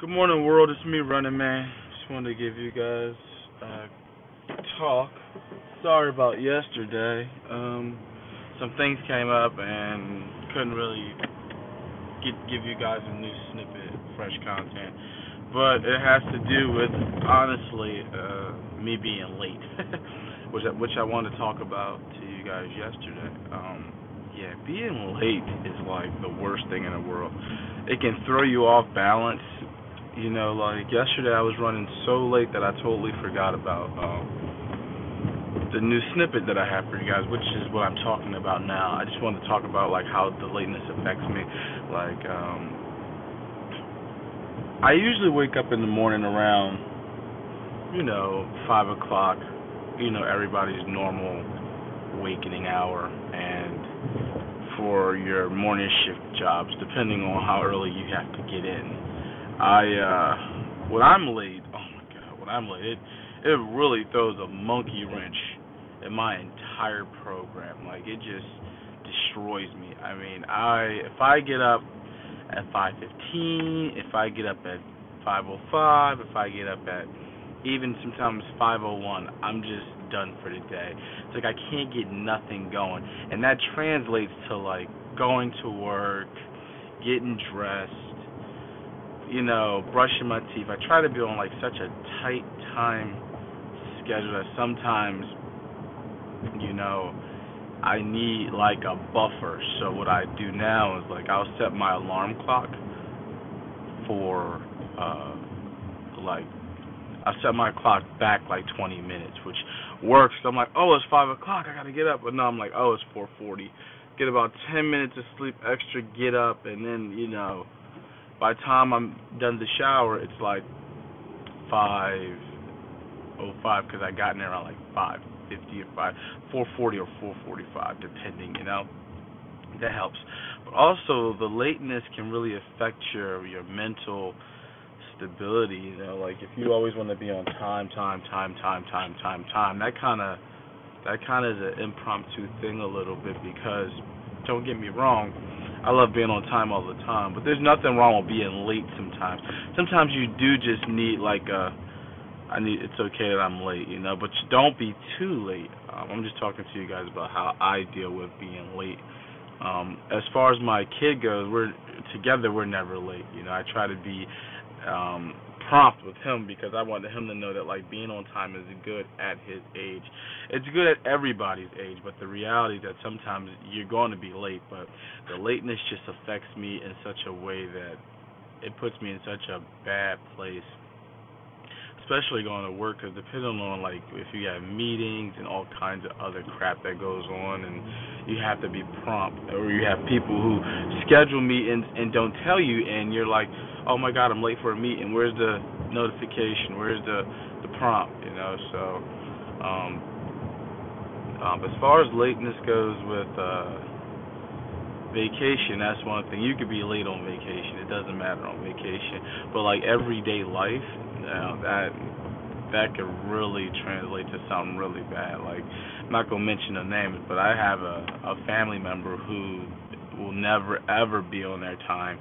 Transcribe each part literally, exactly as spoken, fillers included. Good morning, world. It's me, Running Man. Just wanted to give you guys a talk. Sorry about yesterday. Um, some things came up and couldn't really get, give you guys a new snippet, fresh content. But it has to do with, honestly, uh, me being late, which I, which I wanted to talk about to you guys yesterday. Um, yeah, being late is like the worst thing in the world. It can throw you off balance. You know, like yesterday I was running so late that I totally forgot about um, the new snippet that I have for you guys, which is what I'm talking about now. I just wanted to talk about like how the lateness affects me. Like, um, I usually wake up in the morning around, you know, five o'clock. You know, everybody's normal awakening hour, and for your morning shift jobs, depending on how early you have to get in. I, uh, when I'm late, oh my God, when I'm late, it, it really throws a monkey wrench in my entire program. Like, it just destroys me. I mean, I, if I get up at five fifteen, if I get up at five oh five, if I get up at even sometimes five oh one, I'm just done for the day. It's like I can't get nothing going. And that translates to, like, going to work, getting dressed, you know, brushing my teeth. I try to be on, like, such a tight time schedule that sometimes, you know, I need, like, a buffer. So what I do now is, like, I'll set my alarm clock for, uh, like, I set my clock back, like, twenty minutes, which works. So I'm like, oh, it's five o'clock, I got to get up. But no, I'm like, oh, it's four forty. Get about ten minutes of sleep extra, get up, and then, you know, by the time I'm done the shower, it's like five oh five because I got in there around like five fifty or five, four forty or four forty-five, depending, you know. That helps. But also, the lateness can really affect your, your mental stability, you know. Like, if you always want to be on time, time, time, time, time, time, time, that kind of that kind of is an impromptu thing a little bit because, don't get me wrong, I love being on time all the time, but there's nothing wrong with being late sometimes. Sometimes you do just need, like, a, I need, it's okay that I'm late, you know, but you don't be too late. Um, I'm just talking to you guys about how I deal with being late. Um, as far as my kid goes, we're together, we're never late. You know, I try to be um, prompt with him because I wanted him to know that, like, being on time is good at his age. It's good at everybody's age, but the reality is that sometimes you're going to be late, but the lateness just affects me in such a way that it puts me in such a bad place, especially going to work, because depending on, like, if you have meetings and all kinds of other crap that goes on, and you have to be prompt, or you have people who schedule meetings and don't tell you, and you're like, oh my God, I'm late for a meeting. Where's the notification? Where's the, the prompt? You know, so um, um, as far as lateness goes with uh, vacation, that's one thing. You could be late on vacation. It doesn't matter on vacation. But, like, everyday life, you know, that that could really translate to something really bad. Like, I'm not going to mention the names, but I have a, a family member who will never, ever be on their time.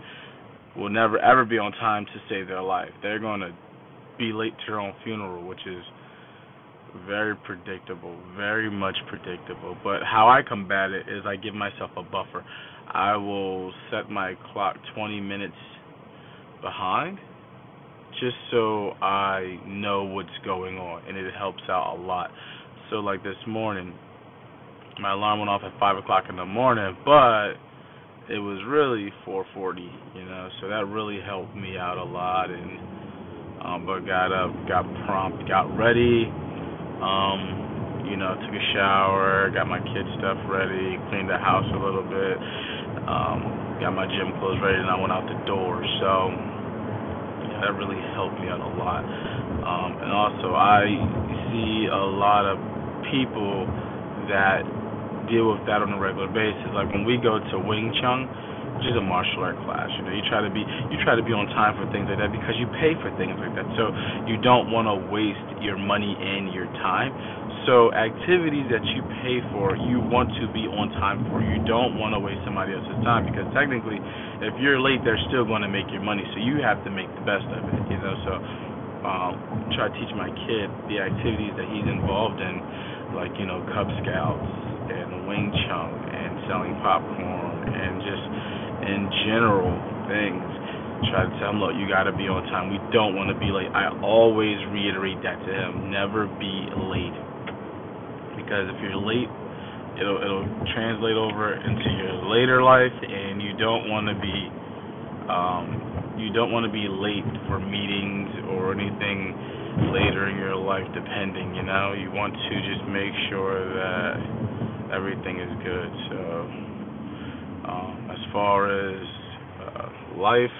Will never ever be on time to save their life. They're going to be late to their own funeral, which is very predictable, very much predictable. But how I combat it is I give myself a buffer. I will set my clock twenty minutes behind just so I know what's going on, and it helps out a lot. So, like, this morning, my alarm went off at five o'clock in the morning, but it was really four forty, you know, so that really helped me out a lot. And um, but got up, got prompt, got ready, um, you know, took a shower, got my kids' stuff ready, cleaned the house a little bit, um, got my gym clothes ready, and I went out the door. So yeah, that really helped me out a lot. Um, and also, I see a lot of people that deal with that on a regular basis. Like, when we go to Wing Chun, which is a martial art class, you know, you try to be you try to be on time for things like that because you pay for things like that. So you don't want to waste your money and your time. So activities that you pay for, you want to be on time for. You don't want to waste somebody else's time, because technically, if you're late, they're still going to make your money. So you have to make the best of it, you know. So um, try to teach my kid the activities that he's involved in, like, you know, Cub Scouts and Wing Chun and selling popcorn and just in general things. Try to tell him, look, you got to be on time. We don't want to be late. I always reiterate that to him. Never be late. Because if you're late, it'll, it'll translate over into your later life, and you don't want to be um, you don't want to be late for meetings or anything later in your life, depending, you know. You want to just make sure that everything is good. So um, as far as uh, life,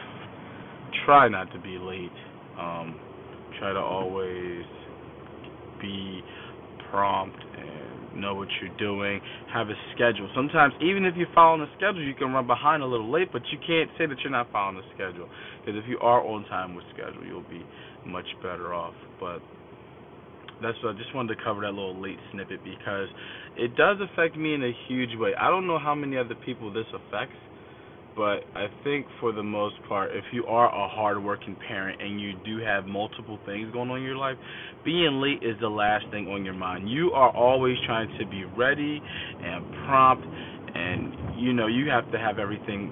try not to be late. Um, try to always be prompt and know what you're doing. Have a schedule. Sometimes, even if you're following a schedule, you can run behind a little late, but you can't say that you're not following the schedule. Because if you are on time with schedule, you'll be much better off. But that's what I just wanted to cover, that little late snippet, because it does affect me in a huge way. I don't know how many other people this affects, but I think for the most part, if you are a hard-working parent and you do have multiple things going on in your life, being late is the last thing on your mind. You are always trying to be ready and prompt, and, you know, you have to have everything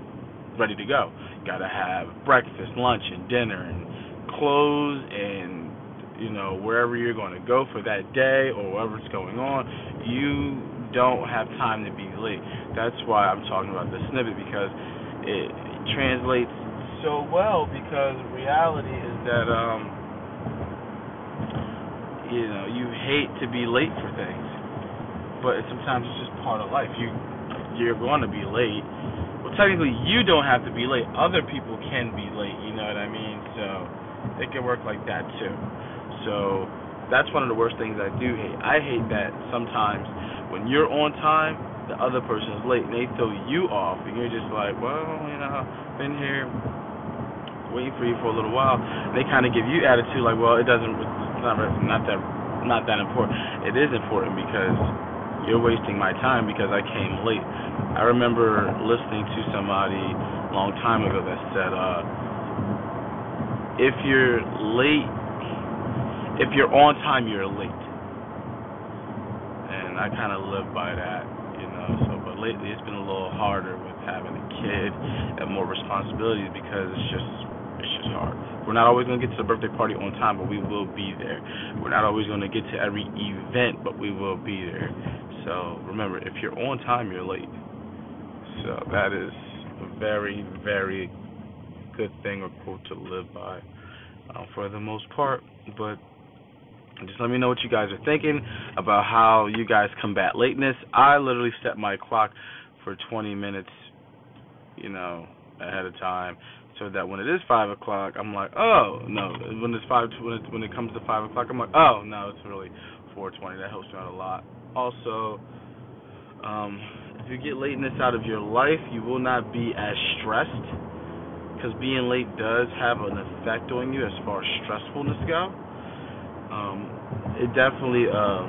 ready to go. You got to have breakfast, lunch, and dinner, and clothes, and, you know, wherever you're going to go for that day or whatever's going on, you don't have time to be late. That's why I'm talking about this snippet, because it translates so well, because reality is that, um, you know, you hate to be late for things, but sometimes it's just part of life. You, you're going to be late. Well, technically, you don't have to be late. Other people can be late, you know what I mean? So it can work like that, too. So that's one of the worst things I do hate. I hate that sometimes when you're on time, the other person's late, and they throw you off, and you're just like, well, you know, been here waiting for you for a little while. And they kind of give you attitude like, well, it doesn't, it's not, not that, not that important. It is important, because you're wasting my time because I came late. I remember listening to somebody a long time ago that said, uh, if you're late, if you're on time, you're late. And I kind of live by that. So, but lately it's been a little harder with having a kid and more responsibilities, because it's just it's just hard. We're not always going to get to the birthday party on time, but we will be there. We're not always going to get to every event, but we will be there. So remember, if you're on time, you're late. So that is a very, very good thing or quote to live by, um, for the most part. But just let me know what you guys are thinking about how you guys combat lateness. I literally set my clock for twenty minutes, you know, ahead of time, so that when it is five o'clock, I'm like, oh no. When it's five, when it, when it comes to five o'clock, I'm like, oh no, it's really four twenty. That helps me out a lot. Also, um, if you get lateness out of your life, you will not be as stressed, because being late does have an effect on you as far as stressfulness go. Um, it definitely um,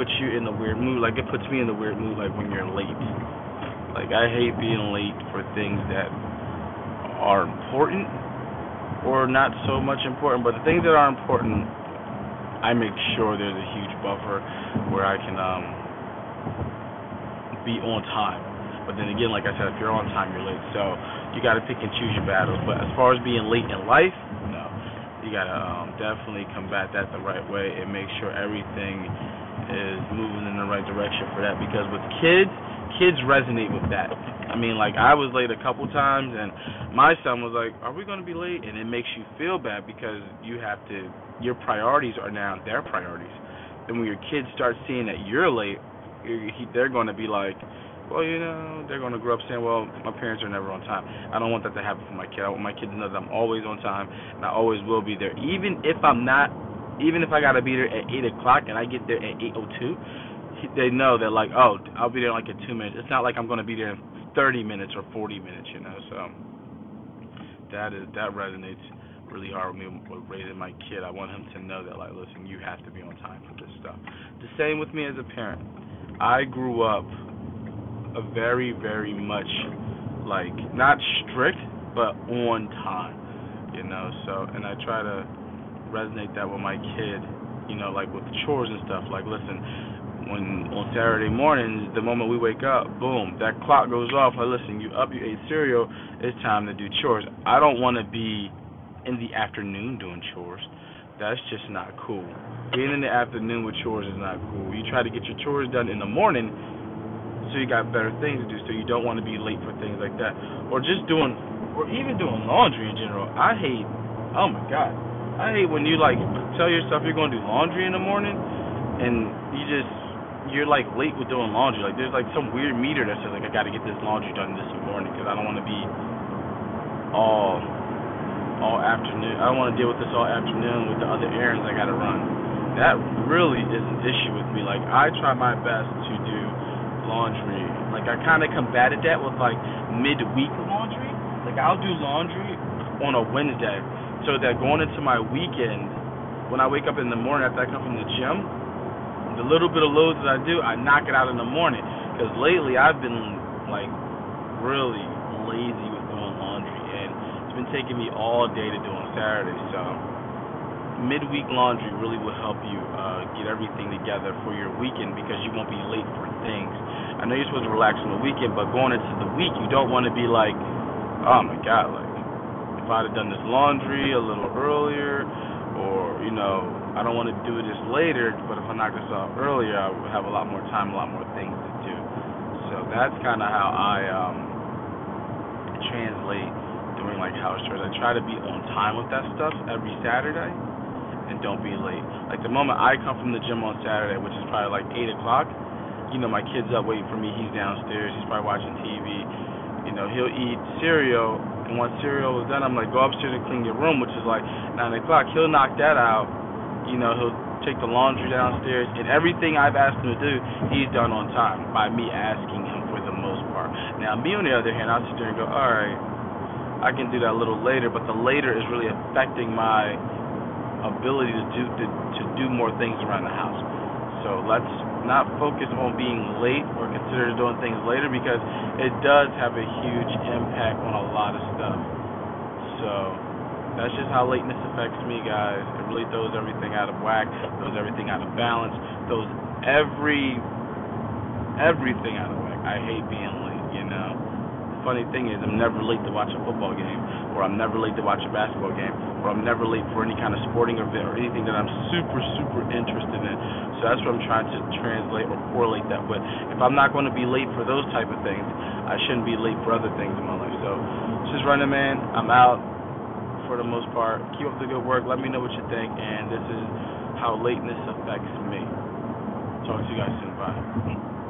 puts you in a weird mood. Like, it puts me in a weird mood, like, when you're late. Like, I hate being late for things that are important or not so much important. But the things that are important, I make sure there's a huge buffer where I can um, be on time. But then again, like I said, if you're on time, you're late. So you got to pick and choose your battles. But as far as being late in life, no. You got to um, definitely combat that the right way and make sure everything is moving in the right direction for that. Because with kids, kids resonate with that. I mean, like, I was late a couple times, and my son was like, are we going to be late? And it makes you feel bad, because you have to, your priorities are now their priorities. And when your kids start seeing that you're late, they're going to be like, well, you know, they're going to grow up saying, well, my parents are never on time. I don't want that to happen for my kid. I want my kid to know that I'm always on time, and I always will be there. Even if I'm not, even if I got to be there at eight o'clock and I get there at eight oh two, they know that, like, oh, I'll be there like in two minutes. It's not like I'm going to be there in thirty minutes or forty minutes, you know. So that is that resonates really hard with me with raising my kid. I want him to know that, like, listen, you have to be on time for this stuff. The same with me as a parent. I grew up a very, very much, like, not strict, but on time, you know. So, and I try to resonate that with my kid, you know, like with chores and stuff. Like, listen, when on Saturday mornings, the moment we wake up, boom, that clock goes off. Like, listen, you up, you ate cereal, it's time to do chores. I don't want to be in the afternoon doing chores. That's just not cool. Being in the afternoon with chores is not cool. You try to get your chores done in the morning so you got better things to do, so you don't want to be late for things like that. Or just doing, or even doing laundry in general. I hate, oh my God, I hate when you, like, tell yourself you're going to do laundry in the morning and you just, you're, like, late with doing laundry. Like, there's, like, some weird meter that says, like, I got to get this laundry done this morning because I don't want to be all all afternoon. I don't want to deal with this all afternoon with the other errands I got to run. That really is an issue with me. Like, I try my best to do laundry. Like, I kind of combated that with, like, midweek laundry. Like, I'll do laundry on a Wednesday so that going into my weekend, when I wake up in the morning after I come from the gym, the little bit of loads that I do, I knock it out in the morning. Because lately I've been, like, really lazy with doing laundry. And it's been taking me all day to do on Saturday. So midweek laundry really will help you uh, get everything together for your weekend because you won't be late for things. I know you're supposed to relax on the weekend, but going into the week, you don't want to be like, oh, my God, like, if I'd have done this laundry a little earlier or, you know, I don't want to do this later, but if I knock this out earlier, I would have a lot more time, a lot more things to do. So that's kind of how I um, translate doing, like, house chores. I try to be on time with that stuff every Saturday and don't be late. Like, the moment I come from the gym on Saturday, which is probably, like, eight o'clock, you know, my kid's up waiting for me. He's downstairs. He's probably watching T V. You know, he'll eat cereal, and once cereal is done, I'm like, go upstairs and clean your room, which is, like, nine o'clock. He'll knock that out. You know, he'll take the laundry downstairs, and everything I've asked him to do, he's done on time by me asking him for the most part. Now, me, on the other hand, I'll sit there and go, all right, I can do that a little later, but the later is really affecting my ability to do to, to do more things around the house. So let's not focus on being late or consider doing things later because it does have a huge impact on a lot of stuff. So that's just how lateness affects me, guys. It really throws everything out of whack, throws everything out of balance, throws every, everything out of whack. I hate being late, you know. The funny thing is I'm never late to watch a football game, or I'm never late to watch a basketball game, or I'm never late for any kind of sporting event or anything that I'm super, super interested in. So that's what I'm trying to translate or correlate that with. If I'm not going to be late for those type of things, I shouldn't be late for other things in my life. So just running, man. I'm out. For the most part, keep up the good work. Let me know what you think, and this is how lateness affects me. Talk to you guys soon. Bye.